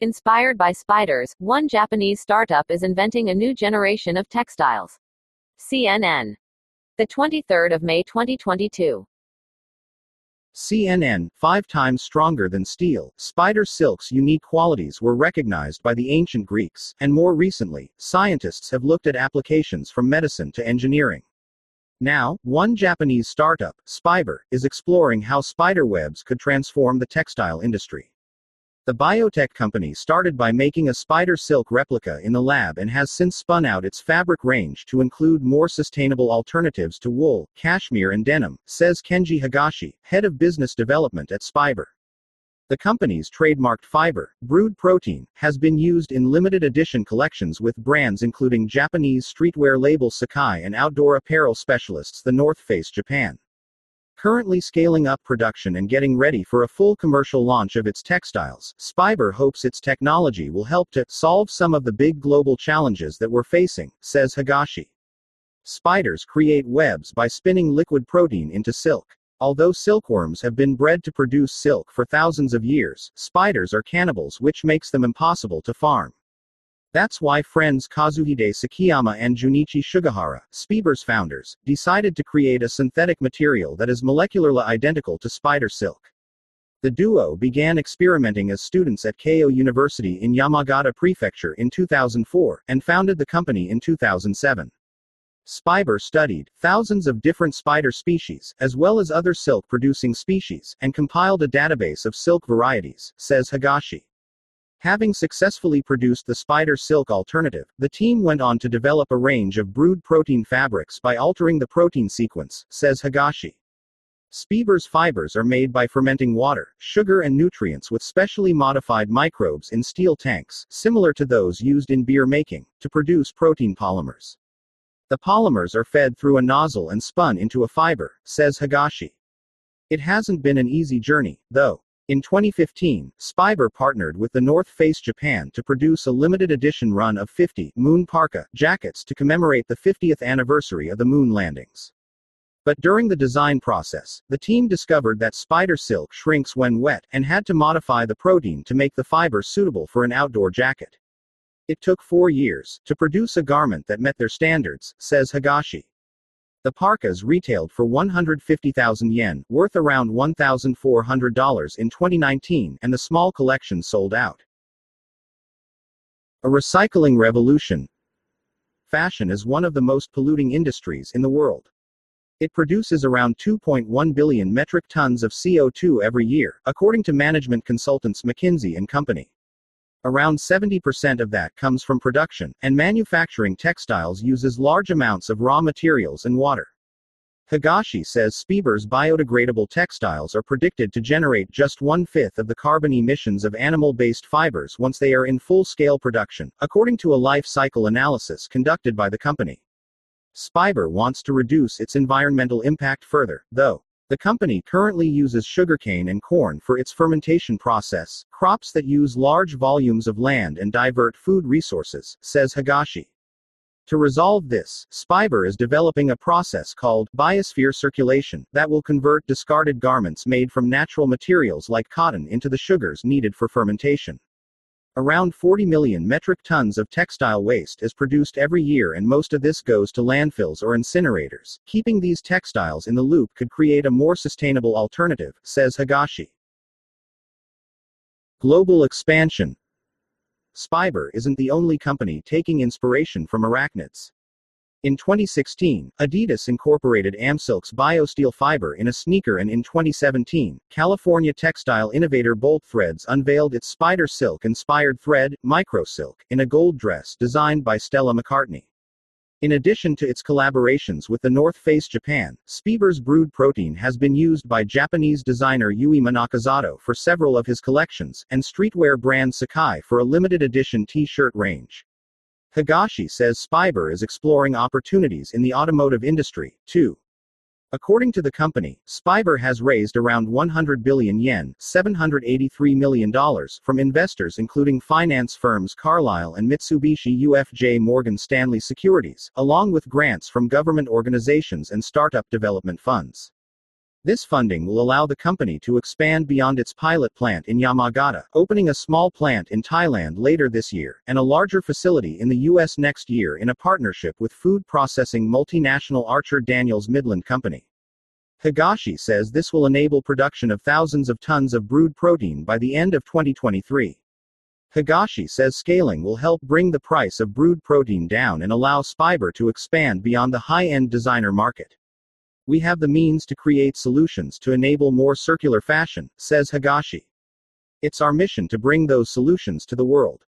Inspired by spiders, one Japanese startup is inventing a new generation of textiles. CNN. The 23rd of May 2022. CNN, 5 times stronger than steel. Spider silk's unique qualities were recognized by the ancient Greeks, and more recently, scientists have looked at applications from medicine to engineering. Now, one Japanese startup, Spiber, is exploring how spider webs could transform the textile industry. The biotech company started by making a spider silk replica in the lab and has since spun out its fabric range to include more sustainable alternatives to wool, cashmere and denim, says Kenji Higashi, head of business development at Spiber. The company's trademarked fiber, Brewed Protein, has been used in limited edition collections with brands including Japanese streetwear label Sakai and outdoor apparel specialists The North Face Japan. Currently scaling up production and getting ready for a full commercial launch of its textiles, Spiber hopes its technology will help to solve some of the big global challenges that we're facing, says Higashi. Spiders create webs by spinning liquid protein into silk. Although silkworms have been bred to produce silk for thousands of years, spiders are cannibals, which makes them impossible to farm. That's why friends Kazuhide Sakiyama and Junichi Sugihara, Spiber's founders, decided to create a synthetic material that is molecularly identical to spider silk. The duo began experimenting as students at Keio University in Yamagata Prefecture in 2004, and founded the company in 2007. Spiber studied thousands of different spider species, as well as other silk-producing species, and compiled a database of silk varieties, says Higashi. Having successfully produced the spider silk alternative, the team went on to develop a range of brewed protein fabrics by altering the protein sequence, says Higashi. Spiber's fibers are made by fermenting water, sugar and nutrients with specially modified microbes in steel tanks, similar to those used in beer making, to produce protein polymers. The polymers are fed through a nozzle and spun into a fiber, says Higashi. It hasn't been an easy journey, though. In 2015, Spiber partnered with the North Face Japan to produce a limited edition run of 50 Moon Parka jackets to commemorate the 50th anniversary of the moon landings. But during the design process, the team discovered that spider silk shrinks when wet, and had to modify the protein to make the fiber suitable for an outdoor jacket. It took 4 years to produce a garment that met their standards, says Higashi. The parkas retailed for 150,000 yen, worth around $1,400 in 2019, and the small collection sold out. A recycling revolution. Fashion is one of the most polluting industries in the world. It produces around 2.1 billion metric tons of CO2 every year, according to management consultants McKinsey & Company. Around 70% of that comes from production, and manufacturing textiles uses large amounts of raw materials and water. Higashi says Spiber's biodegradable textiles are predicted to generate just 1/5 of the carbon emissions of animal-based fibers once they are in full-scale production, according to a life cycle analysis conducted by the company. Spiber wants to reduce its environmental impact further, though. The company currently uses sugarcane and corn for its fermentation process, crops that use large volumes of land and divert food resources, says Higashi. To resolve this, Spiber is developing a process called biosphere circulation that will convert discarded garments made from natural materials like cotton into the sugars needed for fermentation. Around 40 million metric tons of textile waste is produced every year, and most of this goes to landfills or incinerators. Keeping these textiles in the loop could create a more sustainable alternative, says Higashi. Global expansion. Spiber isn't the only company taking inspiration from arachnids. In 2016, Adidas incorporated AmSilk's biosteel fiber in a sneaker, and in 2017, California textile innovator Bolt Threads unveiled its spider silk-inspired thread, MicroSilk, in a gold dress designed by Stella McCartney. In addition to its collaborations with the North Face Japan, Spiber's Brewed Protein has been used by Japanese designer Yui Manakazato for several of his collections, and streetwear brand Sakai for a limited edition t-shirt range. Higashi says Spiber is exploring opportunities in the automotive industry, too. According to the company, Spiber has raised around 100 billion yen, $783 million, from investors including finance firms Carlyle and Mitsubishi UFJ Morgan Stanley Securities, along with grants from government organizations and startup development funds. This funding will allow the company to expand beyond its pilot plant in Yamagata, opening a small plant in Thailand later this year, and a larger facility in the U.S. next year in a partnership with food processing multinational Archer Daniels Midland Company. Higashi says this will enable production of thousands of tons of brewed protein by the end of 2023. Higashi says scaling will help bring the price of brewed protein down and allow Spiber to expand beyond the high-end designer market. "We have the means to create solutions to enable more circular fashion," says Higashi. "It's our mission to bring those solutions to the world."